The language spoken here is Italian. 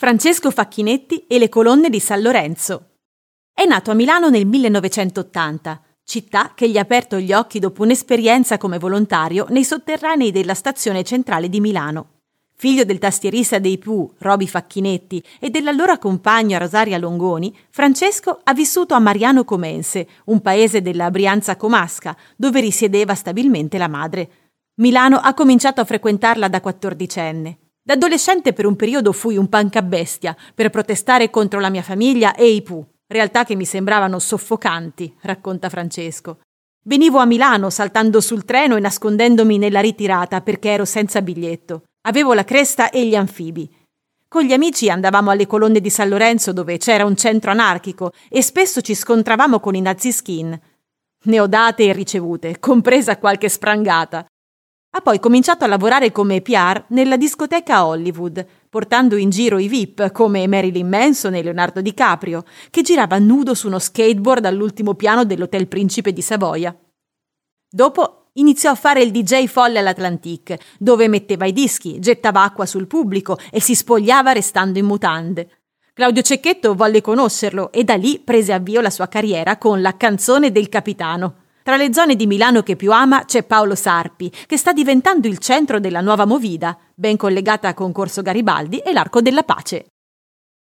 Francesco Facchinetti e le colonne di San Lorenzo. È nato a Milano nel 1980, città che gli ha aperto gli occhi dopo un'esperienza come volontario nei sotterranei della Stazione Centrale di Milano. Figlio del tastierista dei Pooh, Roby Facchinetti, e dell'allora compagna Rosaria Longoni, Francesco ha vissuto a Mariano Comense, un paese della Brianza comasca, dove risiedeva stabilmente la madre. Milano ha cominciato a frequentarla da 14enne. Da adolescente per un periodo fui un Punkabbestia per protestare contro la mia famiglia e i Pooh, realtà che mi sembravano soffocanti, racconta Francesco. Venivo a Milano saltando sul treno e nascondendomi nella ritirata perché ero senza biglietto. Avevo la cresta e gli anfibi. Con gli amici andavamo alle colonne di San Lorenzo dove c'era un centro anarchico e spesso ci scontravamo con i naziskin. Ne ho date e ricevute, compresa qualche sprangata. Ha poi cominciato a lavorare come PR nella discoteca Hollywood, portando in giro i VIP come Marilyn Manson e Leonardo DiCaprio, che girava nudo su uno skateboard all'ultimo piano dell'Hotel Principe di Savoia. Dopo iniziò a fare il DJ folle all'Atlantique, dove metteva i dischi, gettava acqua sul pubblico e si spogliava restando in mutande. Claudio Cecchetto volle conoscerlo e da lì prese avvio la sua carriera con la Canzone del Capitano. Tra le zone di Milano che più ama c'è Paolo Sarpi, che sta diventando il centro della nuova movida, ben collegata con Corso Garibaldi e l'Arco della Pace.